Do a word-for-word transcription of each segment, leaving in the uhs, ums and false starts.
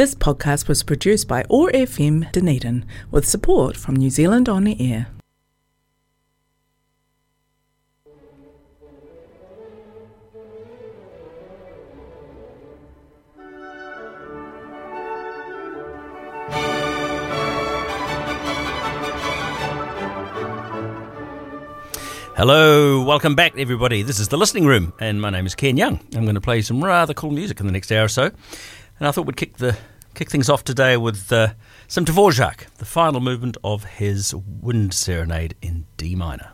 This podcast was produced by O R F M Dunedin with support from New Zealand On Air. Hello, welcome back everybody. This is The Listening Room and my name is Ken Young. I'm going to play some rather cool music in the next hour or so. And I thought we'd kick the kick things off today with uh, some Dvorak, the final movement of his Wind Serenade in D minor.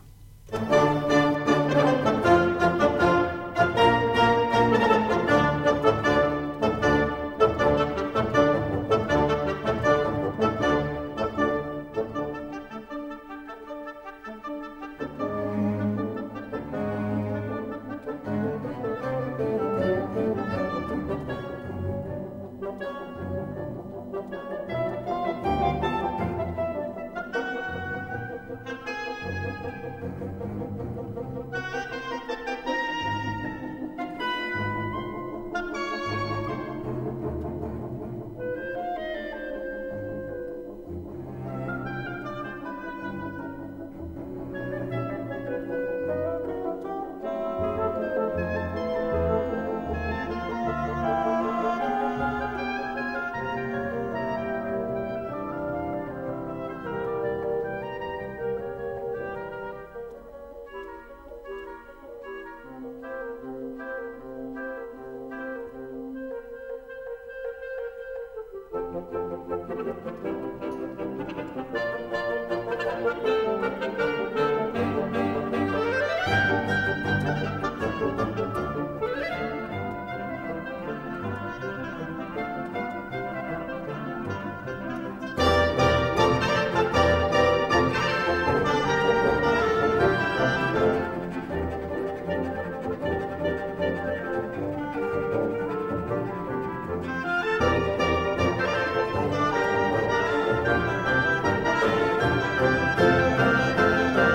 Thank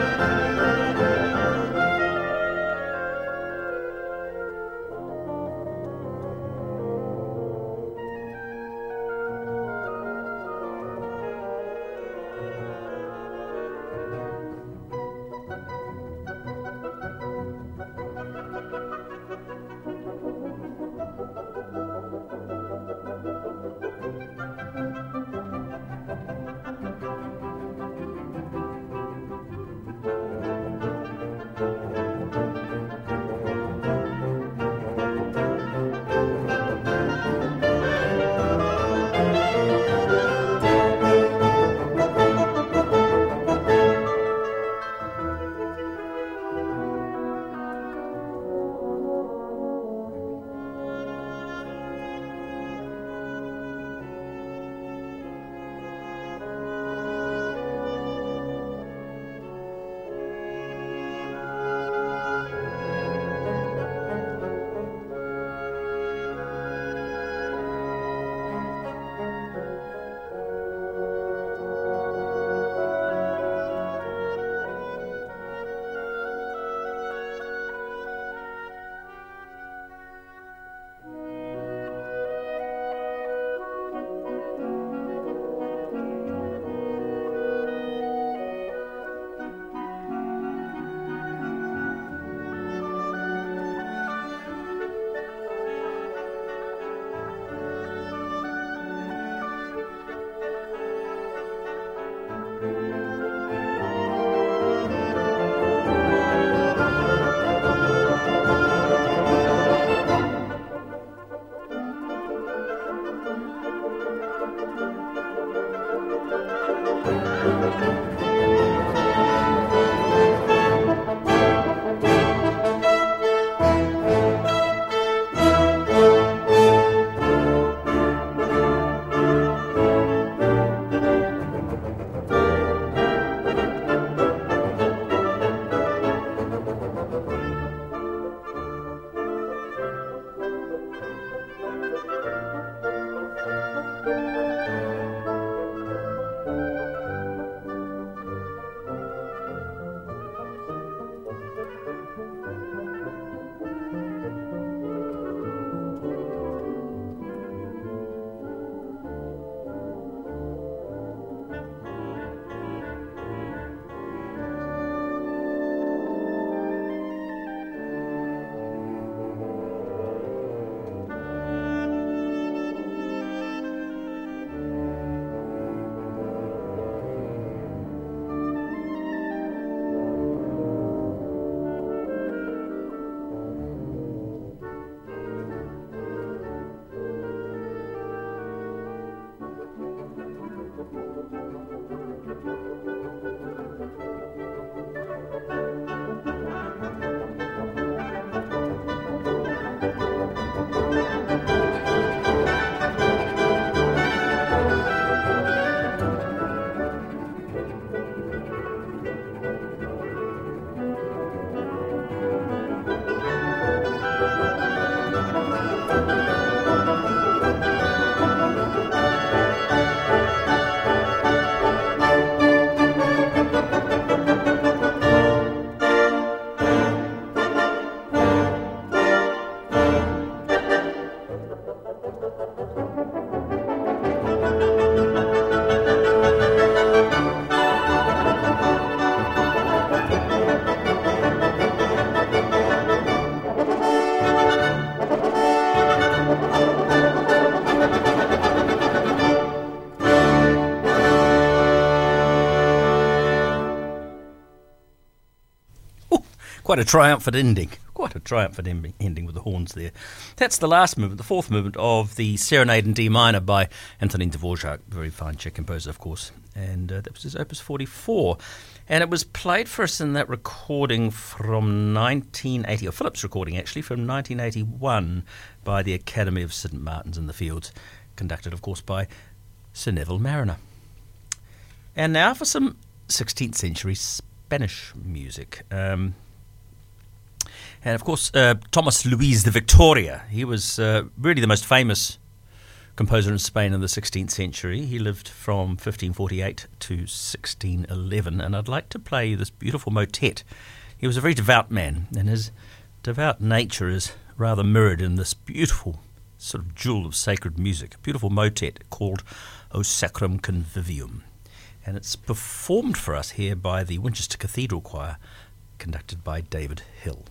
you. Quite a triumphant ending. Quite a triumphant em- ending with the horns there. That's the last movement, the fourth movement of the Serenade in D Minor by Antonin Dvorak, very fine Czech composer, of course. And uh, that was his Opus forty-four. And it was played for us in that recording from nineteen eighty, or Philip's recording actually, from nineteen eighty-one by the Academy of Saint Martin's in the Fields, conducted, of course, by Sir Neville Mariner. And now for some sixteenth century Spanish music. Um, and of course, uh, Thomas Luis de Victoria. He was uh, really the most famous composer in Spain in the sixteenth century. He lived from fifteen forty-eight to sixteen eleven. And I'd like to play you this beautiful motet. He was a very devout man, and his devout nature is rather mirrored in this beautiful sort of jewel of sacred music, a beautiful motet called O Sacrum Convivium. And it's performed for us here by the Winchester Cathedral Choir, conducted by David Hill.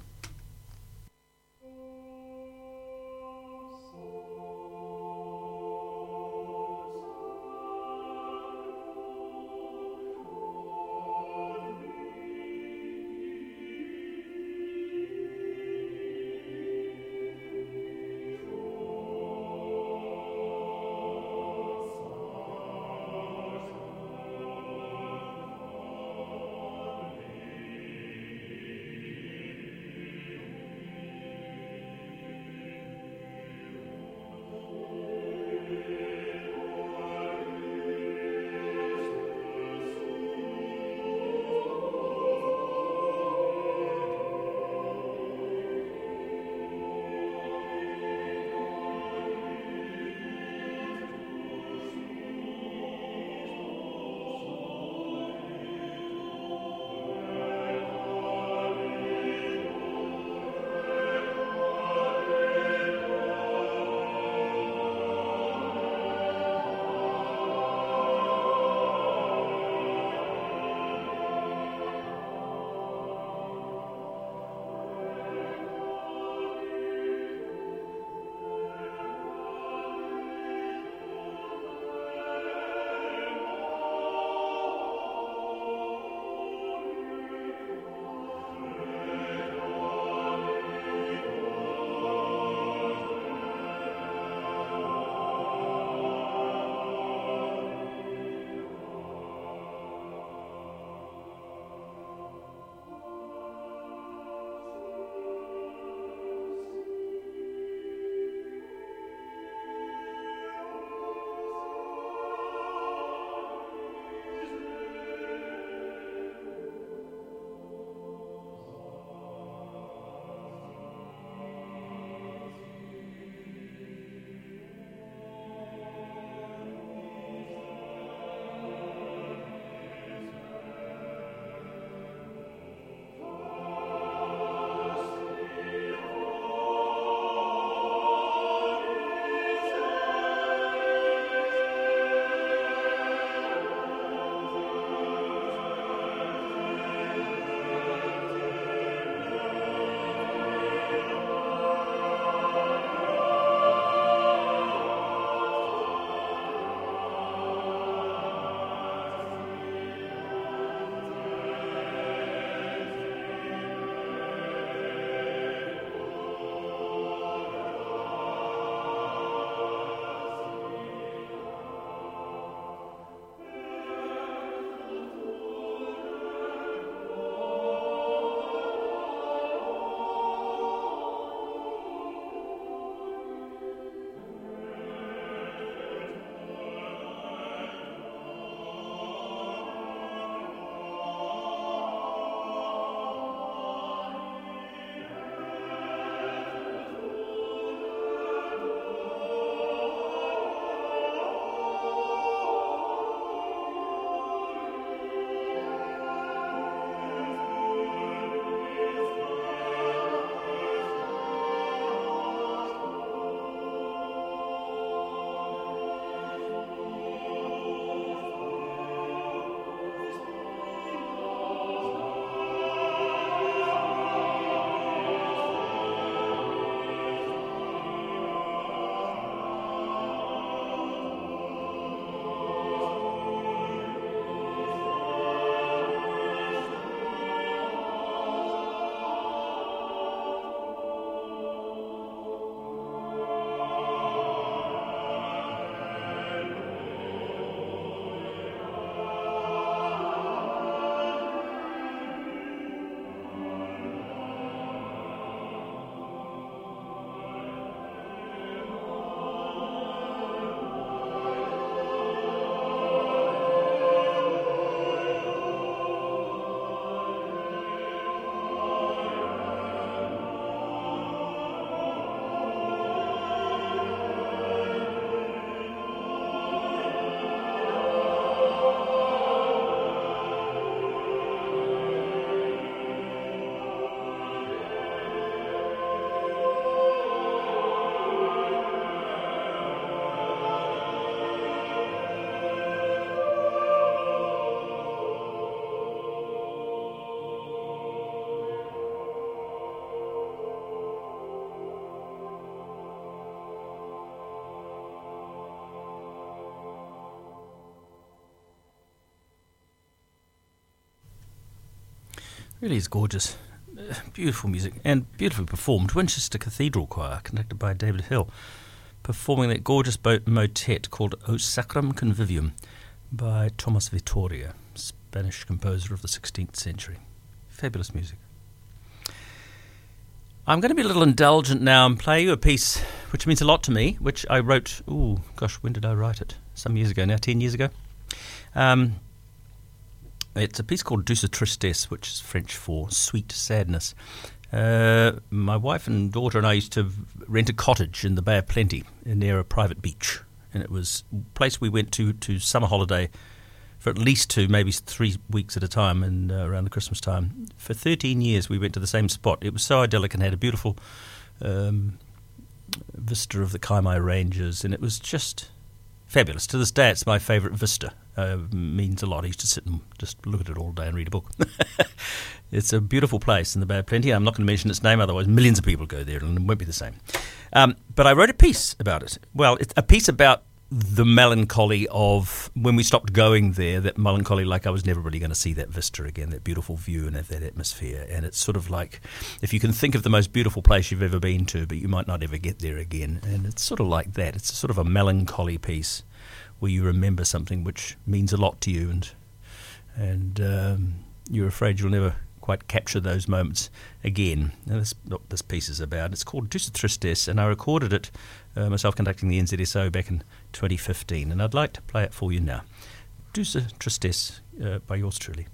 really is gorgeous. Uh, beautiful music and beautifully performed. Winchester Cathedral Choir, conducted by David Hill, performing that gorgeous boat motet called O Sacrum Convivium by Thomas Victoria, Spanish composer of the sixteenth century. Fabulous music. I'm going to be a little indulgent now and play you a piece which means a lot to me, which I wrote, ooh, gosh, when did I write it? Some years ago now, ten years ago. Um, it's a piece called Douces Tristesse, which is French for sweet sadness. Uh, my wife and daughter and I used to rent a cottage in the Bay of Plenty near a private beach, and it was a place we went to to summer holiday for at least two, maybe three weeks at a time, and uh, around the Christmas time. For thirteen years we went to the same spot. It was so idyllic and had a beautiful um, vista of the Kaimai Ranges, and it was just fabulous. To this day, it's my favourite vista. Uh, means a lot. I used to sit and just look at it all day and read a book. It's a beautiful place in the Bay of Plenty. I'm not going to mention its name, otherwise millions of people go there and it won't be the same. Um, but I wrote a piece about it. Well, it's a piece about the melancholy of when we stopped going there, that melancholy, like I was never really going to see that vista again, that beautiful view and that atmosphere. And it's sort of like, if you can think of the most beautiful place you've ever been to, but you might not ever get there again. And it's sort of like that. It's sort of a melancholy piece where you remember something which means a lot to you, and and um, you're afraid you'll never quite capture those moments again. And that's what this piece is about. It's called Douces Tristesse, and I recorded it Uh, myself conducting the N Z S O back in twenty fifteen, and I'd like to play it for you now. Douces Tristesse uh, by yours truly.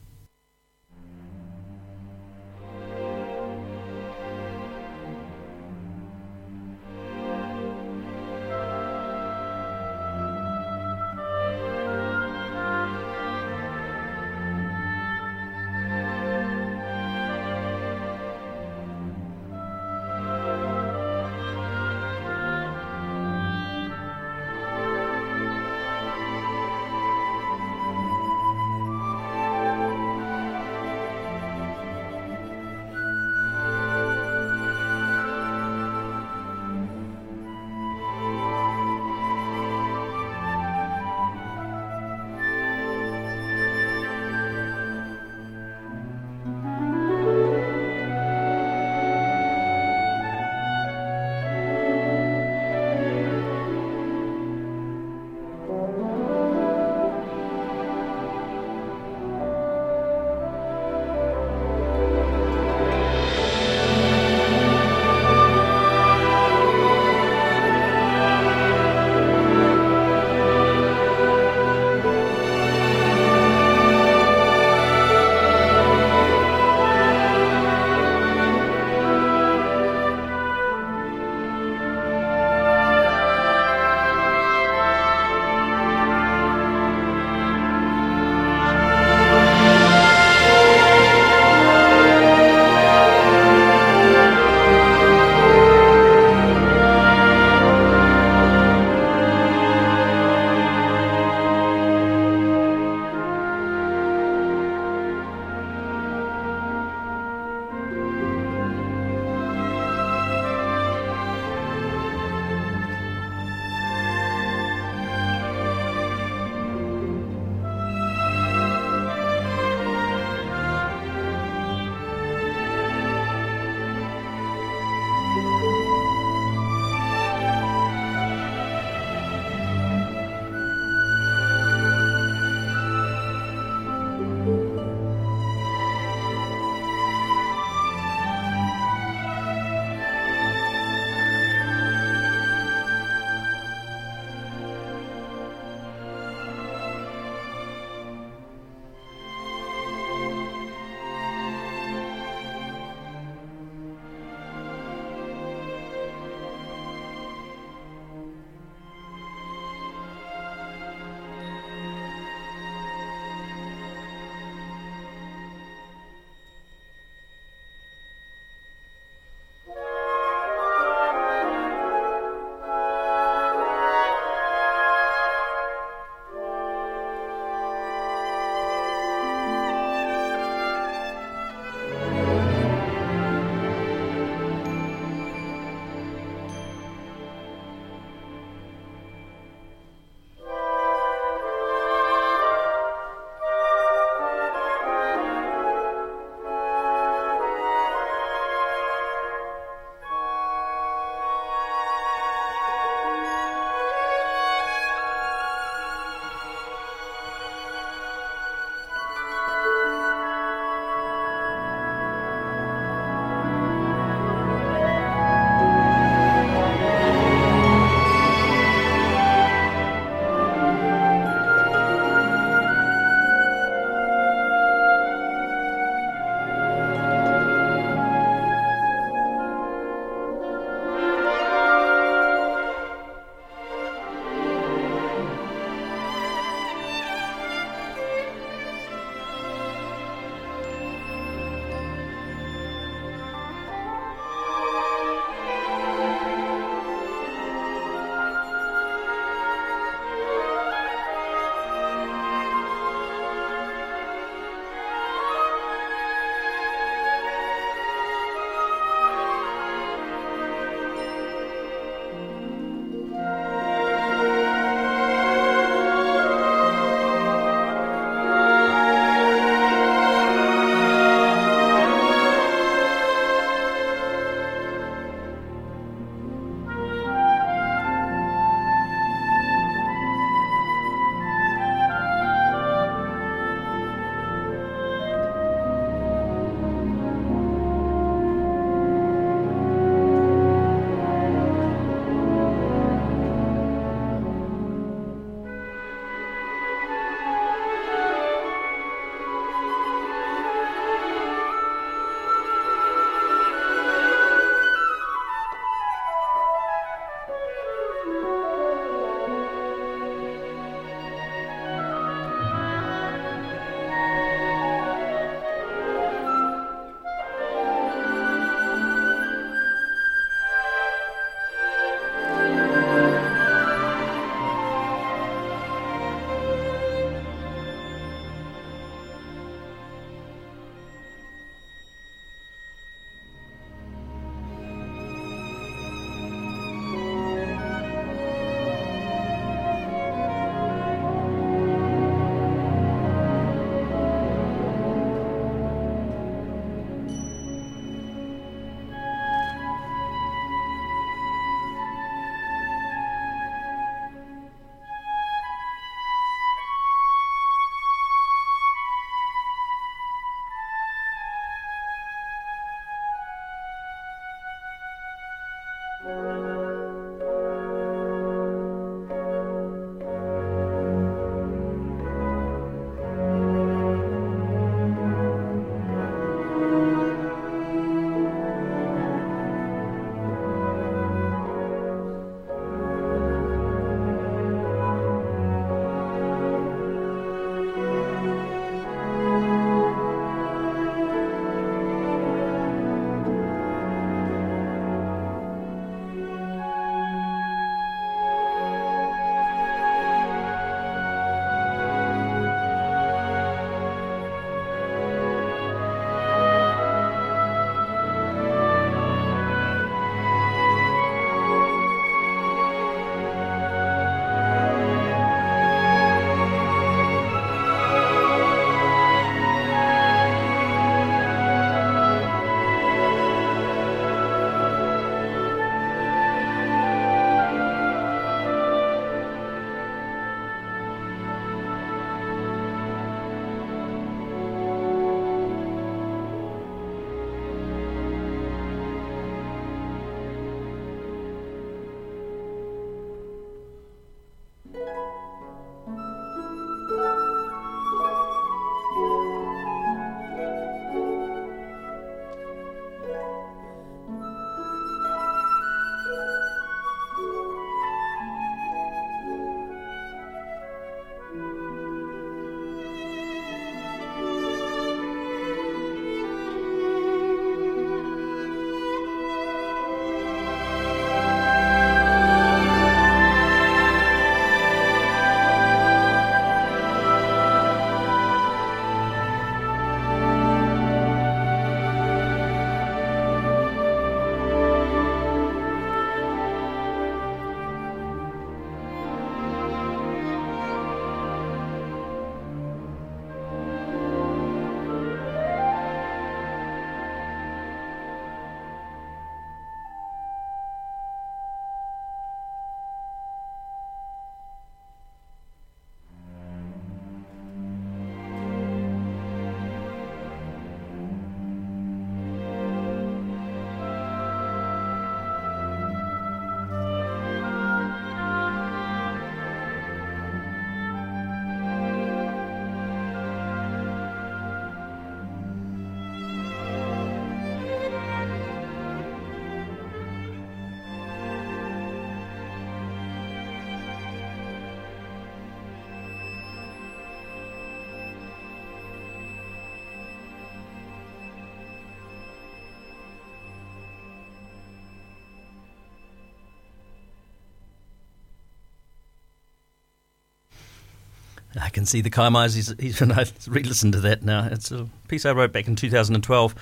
I can see the Kaimais. He's, he's, and I re-listened to that now. It's a piece I wrote back in two thousand twelve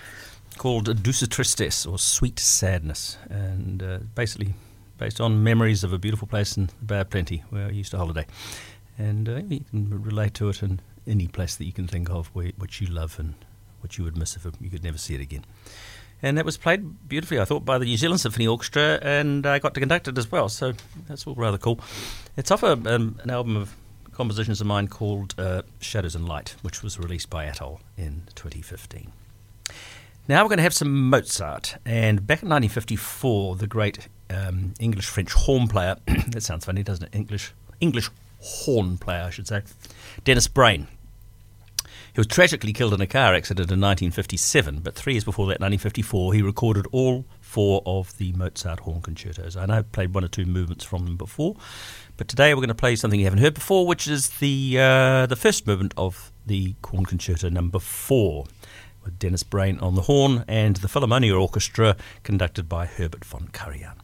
called Douces Tristesse, or Sweet Sadness, and uh, basically based on memories of a beautiful place in the Bay of Plenty where I used to holiday. And uh, you can relate to it in any place that you can think of where, which you love and which you would miss if you could never see it again. And that was played beautifully, I thought, by the New Zealand Symphony Orchestra, and I got to conduct it as well, so that's all rather cool. It's off a, um, an album of compositions of mine called uh, Shadows and Light, which was released by Rattle in twenty fifteen. Now we're going to have some Mozart, and back in nineteen fifty-four, the great um, English-French horn player, that sounds funny, doesn't it, English English horn player, I should say, Dennis Brain. He was tragically killed in a car accident in nineteen fifty-seven, but three years before that, nineteen fifty-four, he recorded all four of the Mozart horn concertos. I know I've played one or two movements from them before, but today we're going to play something you haven't heard before, which is the uh, the first movement of the horn concerto number four, with Dennis Brain on the horn and the Philharmonia Orchestra conducted by Herbert von Karajan.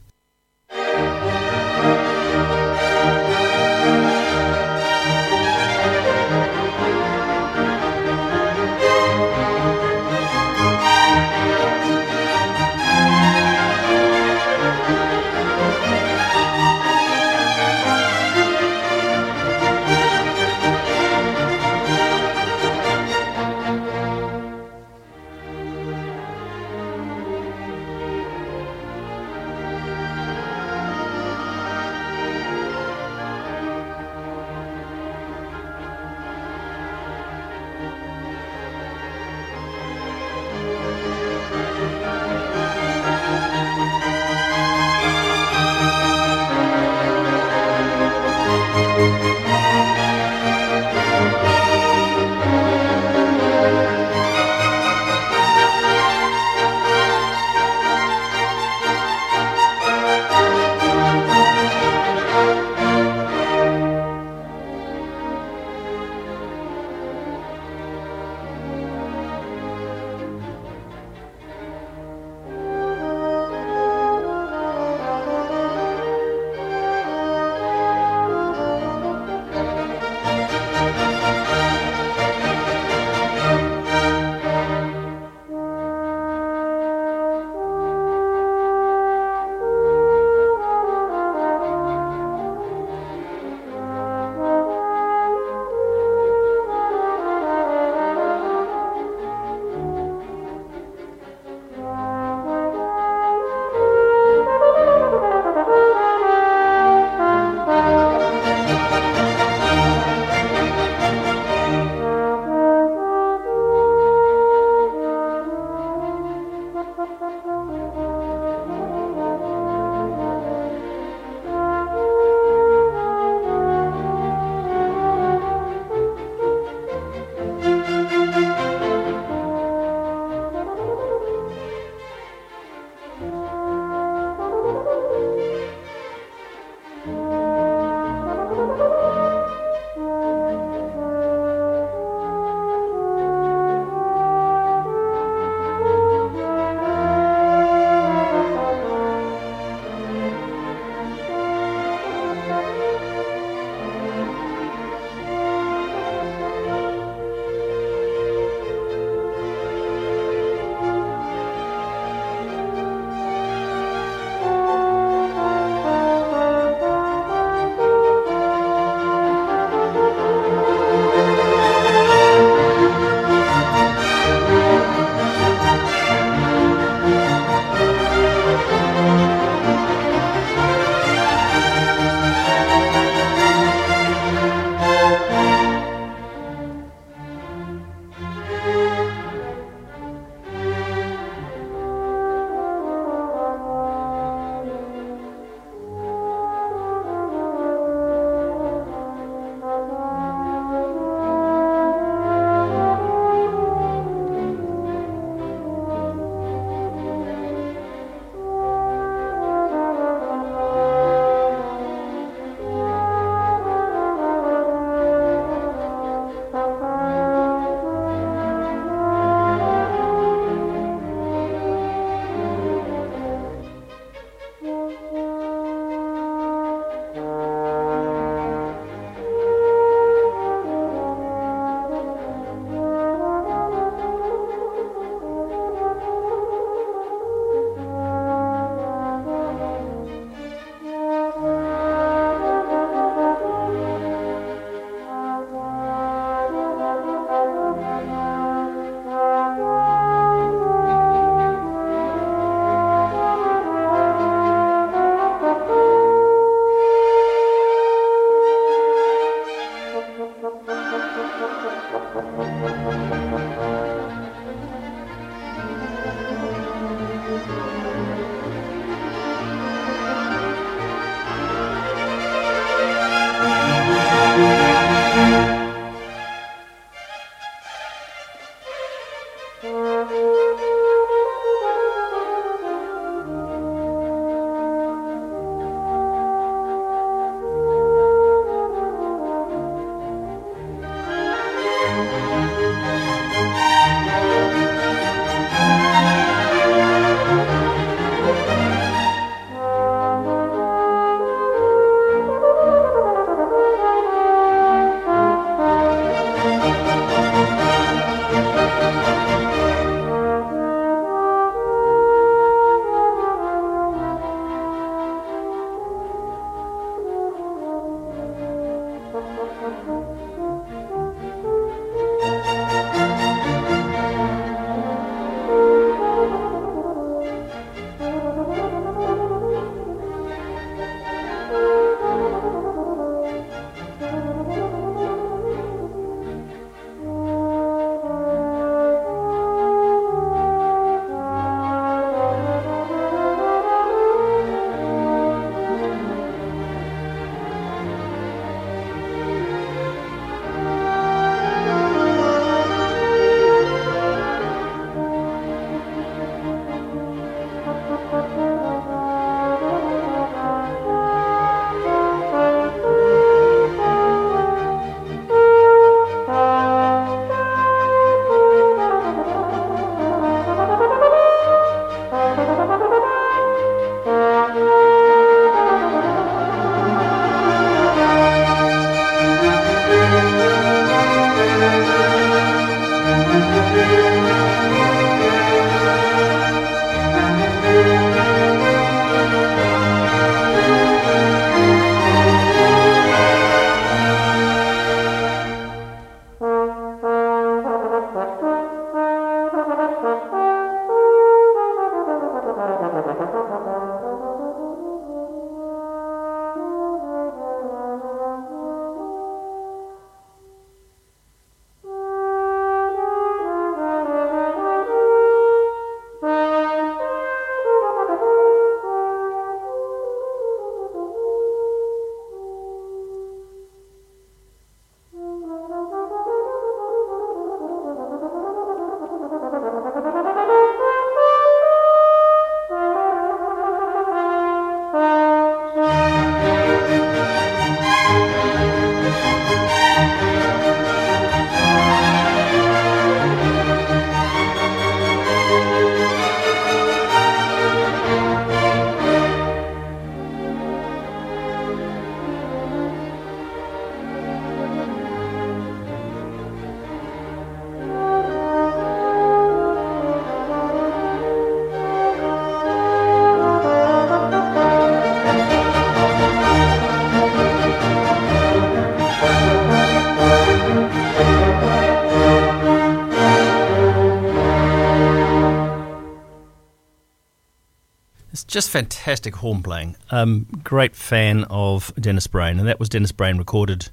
Just fantastic horn playing. Um, great fan of Dennis Brain, and that was Dennis Brain recorded.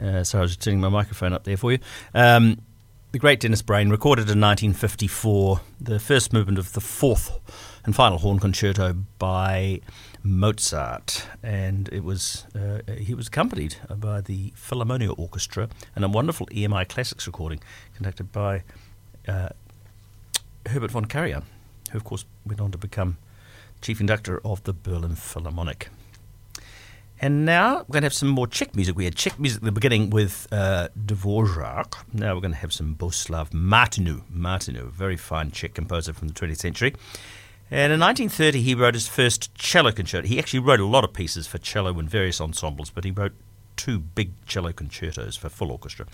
Uh, so I was just turning my microphone up there for you. Um, the great Dennis Brain recorded in nineteen fifty-four the first movement of the fourth and final horn concerto by Mozart, and it was uh, he was accompanied by the Philharmonia Orchestra and a wonderful E M I Classics recording conducted by uh, Herbert von Karajan, who of course went on to become Chief Conductor of the Berlin Philharmonic. And now we're going to have some more Czech music. We had Czech music at the beginning with uh, Dvorak. Now we're going to have some Bohuslav Martinu. Martinu, a very fine Czech composer from the twentieth century. And in nineteen thirty he wrote his first cello concerto. He actually wrote a lot of pieces for cello and various ensembles, but he wrote two big cello concertos for full orchestra.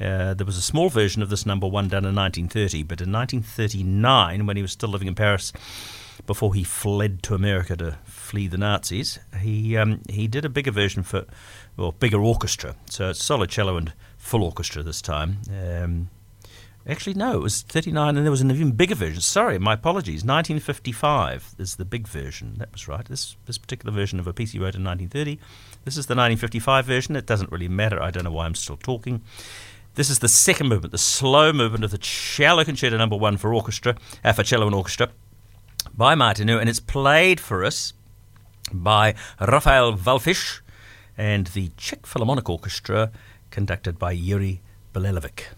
Uh, there was a small version of this number one done in nineteen thirty, but in nineteen thirty-nine, when he was still living in Paris, before he fled to America to flee the Nazis, he um, he did a bigger version for, well, bigger orchestra. So it's solo cello and full orchestra this time. Um, actually, no, it was thirty-nine, and there was an even bigger version. Sorry, my apologies. nineteen fifty-five is the big version. That was right. This this particular version of a piece he wrote in nineteen thirty. This is the nineteen fifty-five version. It doesn't really matter. I don't know why I'm still talking. This is the second movement, the slow movement of the cello concerto number one for orchestra, uh, for cello and orchestra, by Martinu, and it's played for us by Raphael Wallfisch and the Czech Philharmonic Orchestra conducted by Jiří Bělohlávek.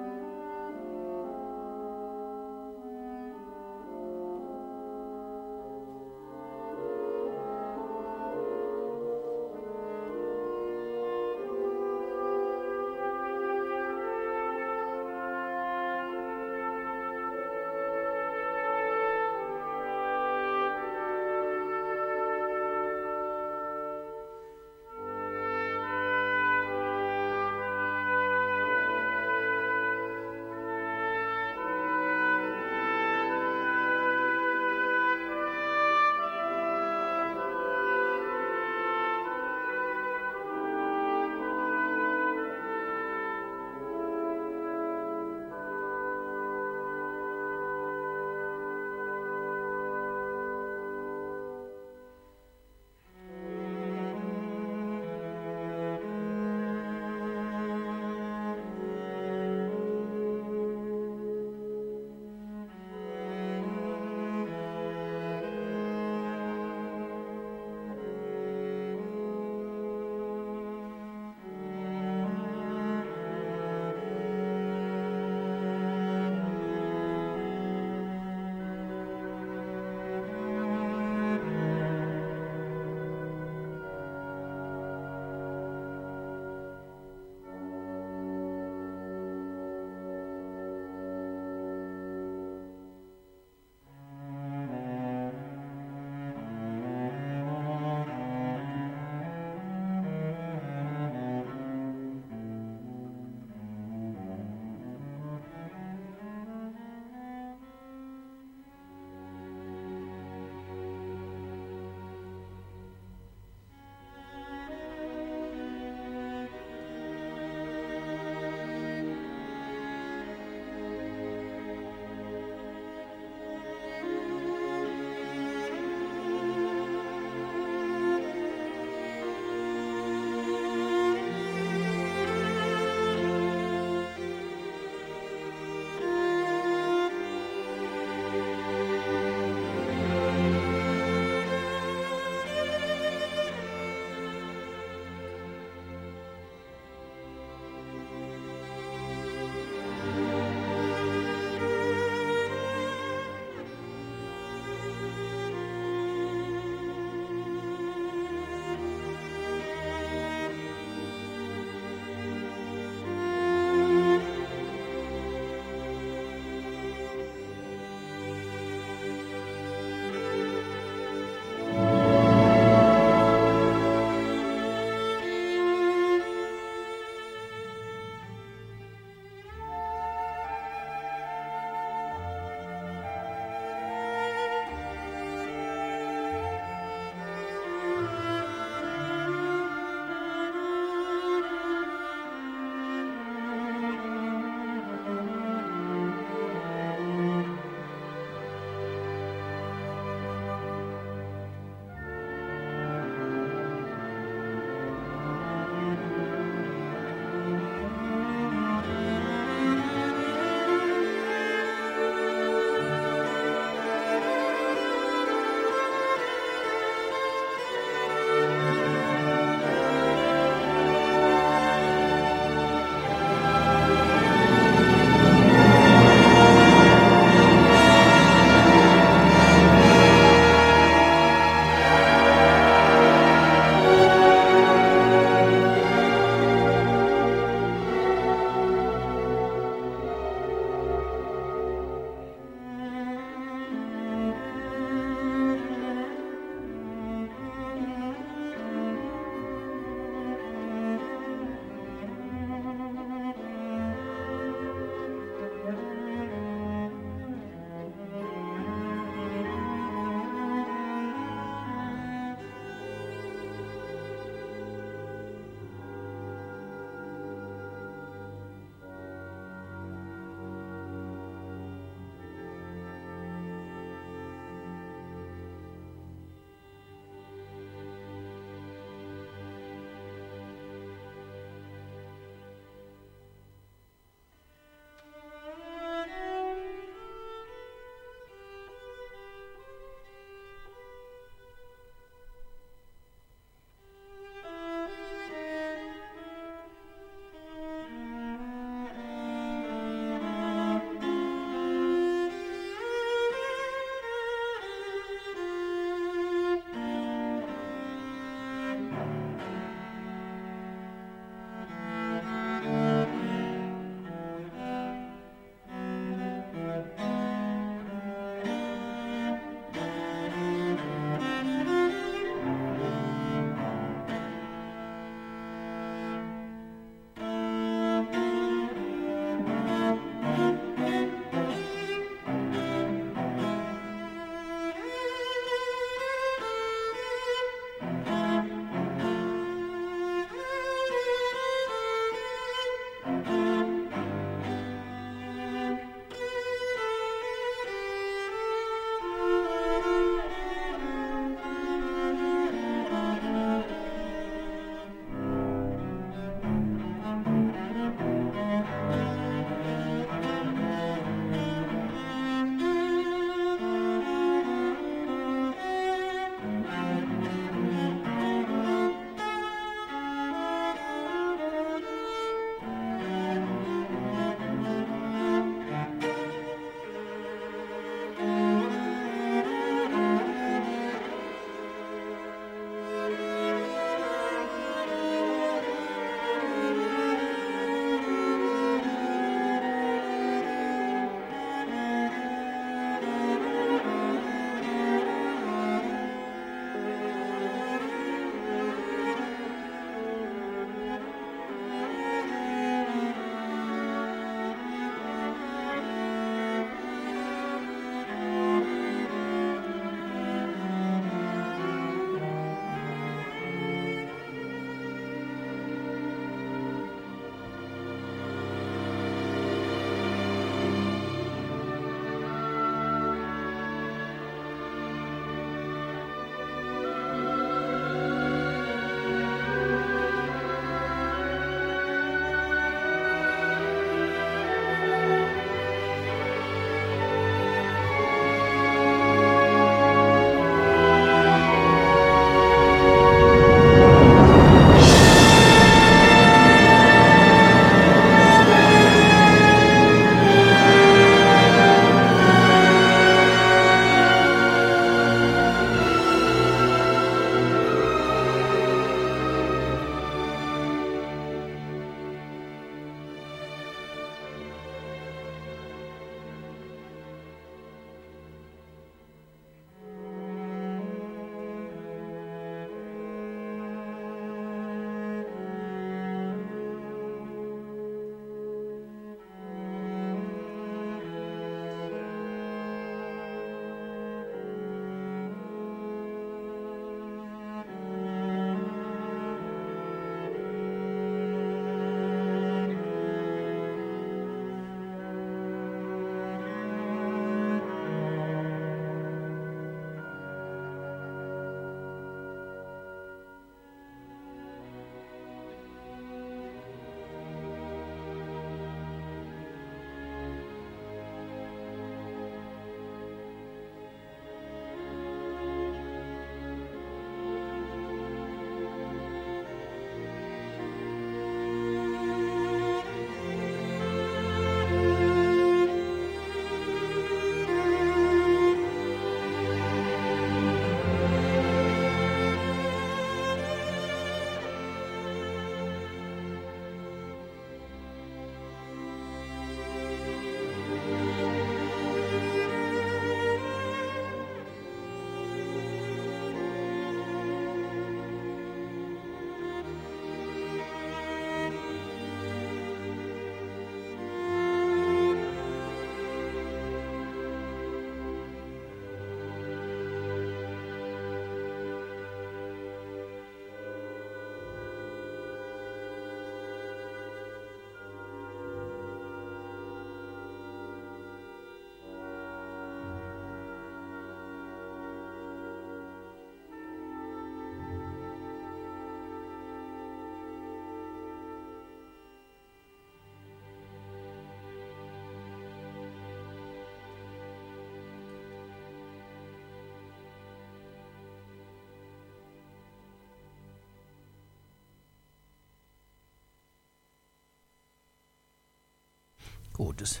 Gorgeous.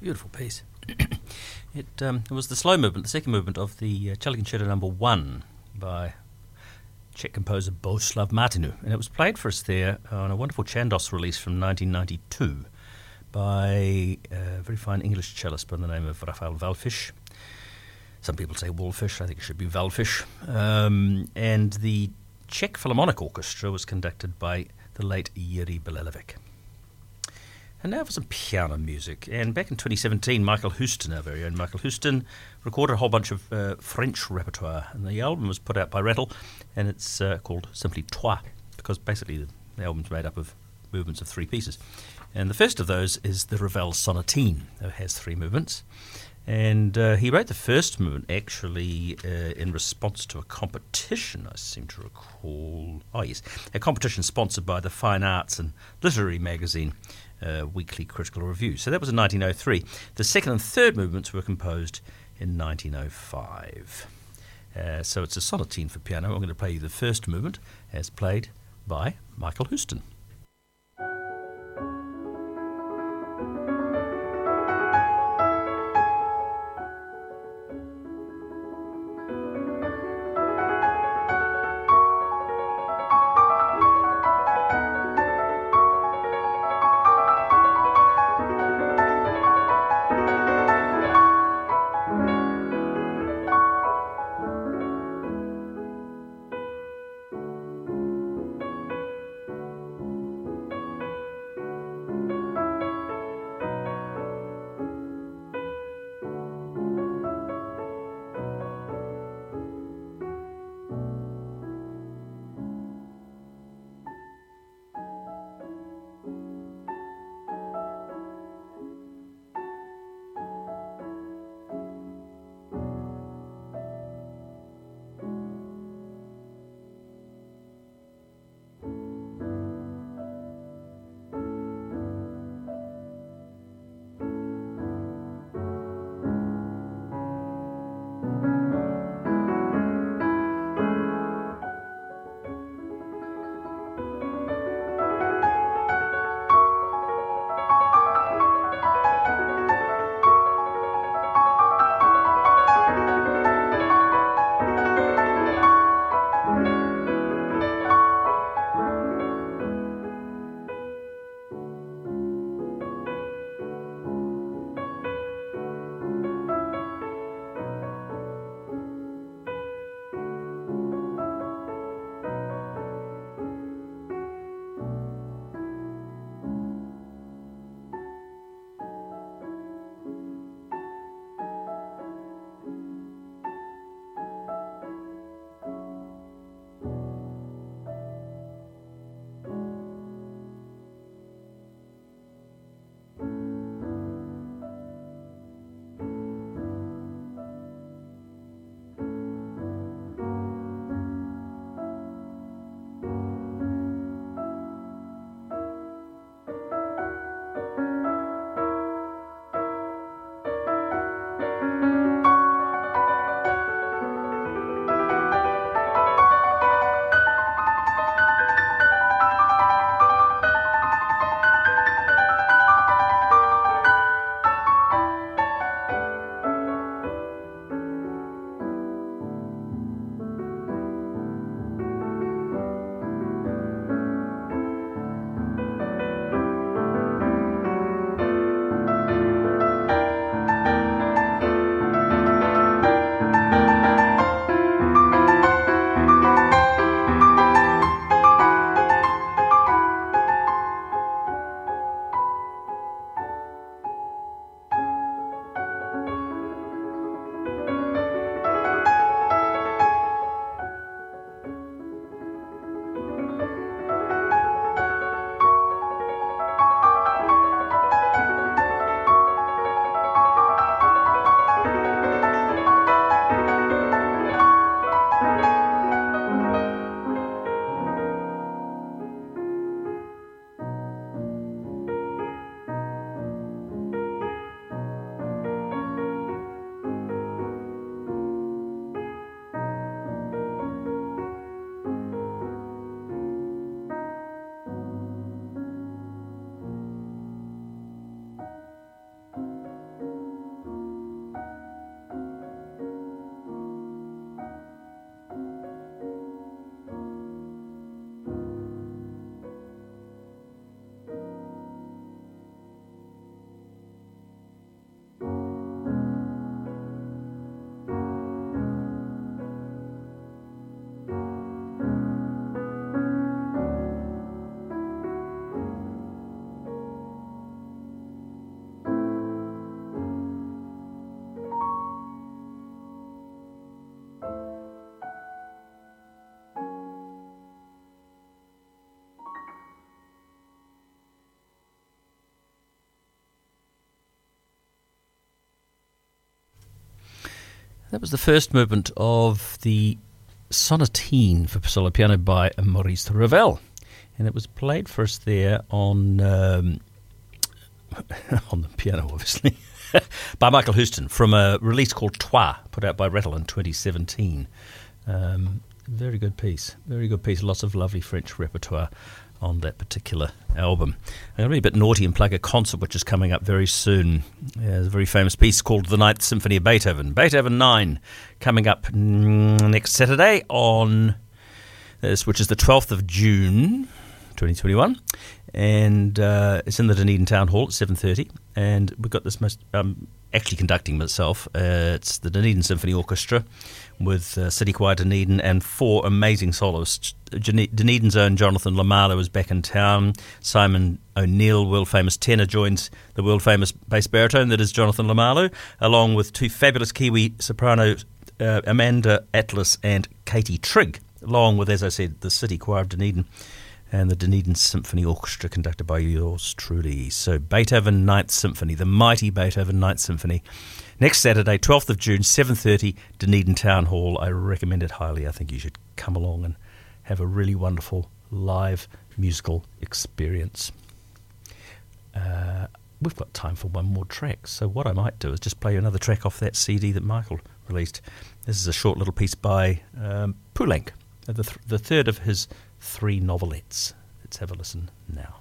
Beautiful piece. It um, it was the slow movement, the second movement of the uh, Cello Concerto Number One by Czech composer Bohuslav Martinu, and it was played for us there on a wonderful Chandos release from nineteen ninety-two by a very fine English cellist by the name of Raphael Wallfisch. Some people say Wallfisch, I think it should be Wallfisch. Um, and the Czech Philharmonic Orchestra was conducted by the late Jiří Bělohlávek. And now for some piano music. And back in twenty seventeen, Michael Houstoun, our very own Michael Houstoun, recorded a whole bunch of uh, French repertoire. And the album was put out by Rattle, and it's uh, called simply Trois, because basically the, the album's made up of movements of three pieces. And the first of those is the Ravel Sonatine. It has three movements. And uh, he wrote the first movement, actually, uh, in response to a competition, I seem to recall. Oh, yes, a competition sponsored by the Fine Arts and Literary magazine, Uh, Weekly Critical Review. So that was in nineteen oh three. The second and third movements were composed in nineteen oh five. Uh, so it's a sonatine for piano. I'm going to play you the first movement as played by Michael Houstoun. That was the first movement of the Sonatine for solo piano by Maurice Ravel, and it was played for us there on um, on the piano, obviously, by Michael Houstoun from a release called Trois, put out by Rattle in twenty seventeen. Um, very good piece, very good piece. Lots of lovely French repertoire on that particular album. I'm going to be a bit naughty and plug a concert which is coming up very soon. Yeah, there's a very famous piece called The Ninth Symphony of Beethoven, Beethoven nine, coming up next Saturday on this, which is the twelfth of June, twenty twenty-one, and uh, it's in the Dunedin Town Hall at seven thirty, and we've got this most um, actually conducting myself. Uh, it's the Dunedin Symphony Orchestra with uh, City Choir Dunedin and four amazing soloists. Dunedin's own Jonathan Lamalu is back in town. Simon O'Neill, world-famous tenor, joins the world-famous bass baritone that is Jonathan Lamalu, along with two fabulous Kiwi soprano uh, Amanda Atlas and Katie Trigg, along with, as I said, the City Choir of Dunedin and the Dunedin Symphony Orchestra, conducted by yours truly. So Beethoven Ninth Symphony, the mighty Beethoven Ninth Symphony, next Saturday, twelfth of June, seven thirty, Dunedin Town Hall. I recommend it highly. I think you should come along and have a really wonderful live musical experience. Uh, we've got time for one more track, so what I might do is just play another track off that C D that Michael released. This is a short little piece by um, Poulenc, the, th- the third of his three novelettes. Let's have a listen now.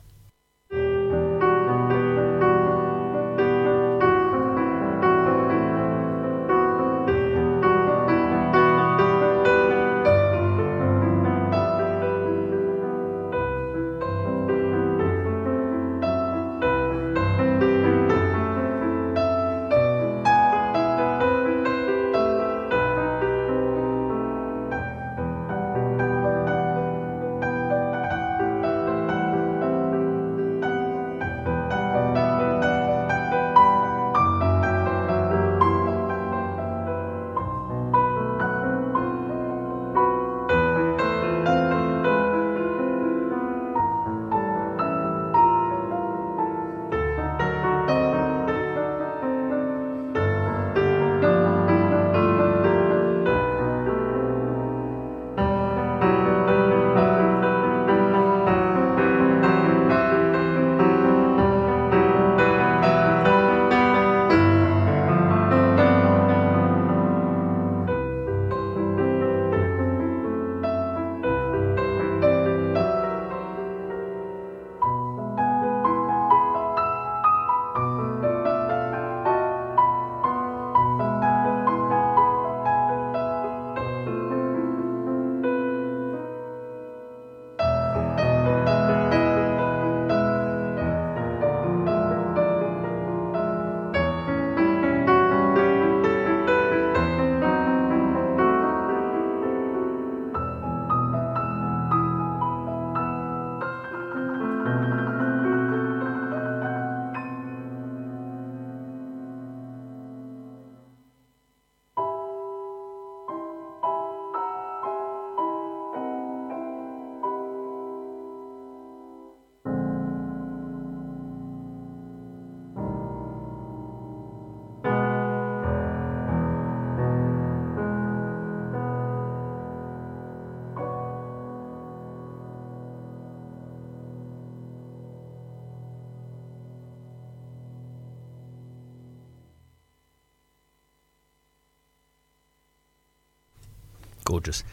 Gorgeous.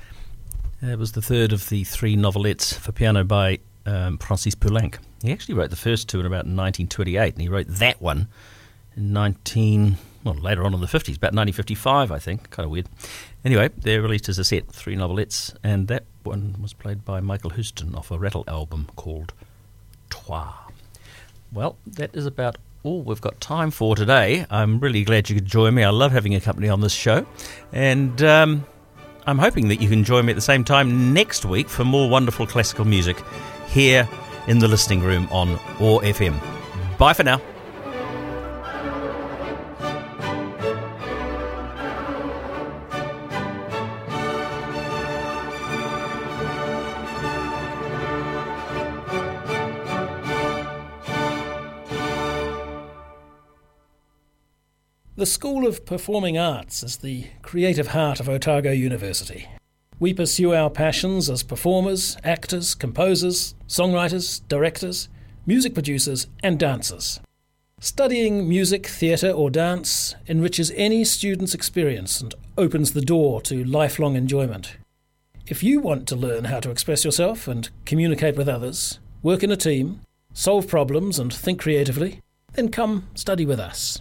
It was the third of the three novelettes for piano by um, Francis Poulenc. He actually wrote the first two in about nineteen twenty-eight, and he wrote that one in nineteen, well, later on in the fifties, about nineteen fifty-five, I think. Kind of weird. Anyway, they're released as a set, three novelettes, and that one was played by Michael Houstoun off a Rattle album called Trois. Well, that is about all we've got time for today. I'm really glad you could join me. I love having a company on this show, and Um, I'm hoping that you can join me at the same time next week for more wonderful classical music here in the Listening Room on O R F M. Bye for now. The School of Performing Arts is the creative heart of Otago University. We pursue our passions as performers, actors, composers, songwriters, directors, music producers and dancers. Studying music, theatre or dance enriches any student's experience and opens the door to lifelong enjoyment. If you want to learn how to express yourself and communicate with others, work in a team, solve problems and think creatively, then come study with us.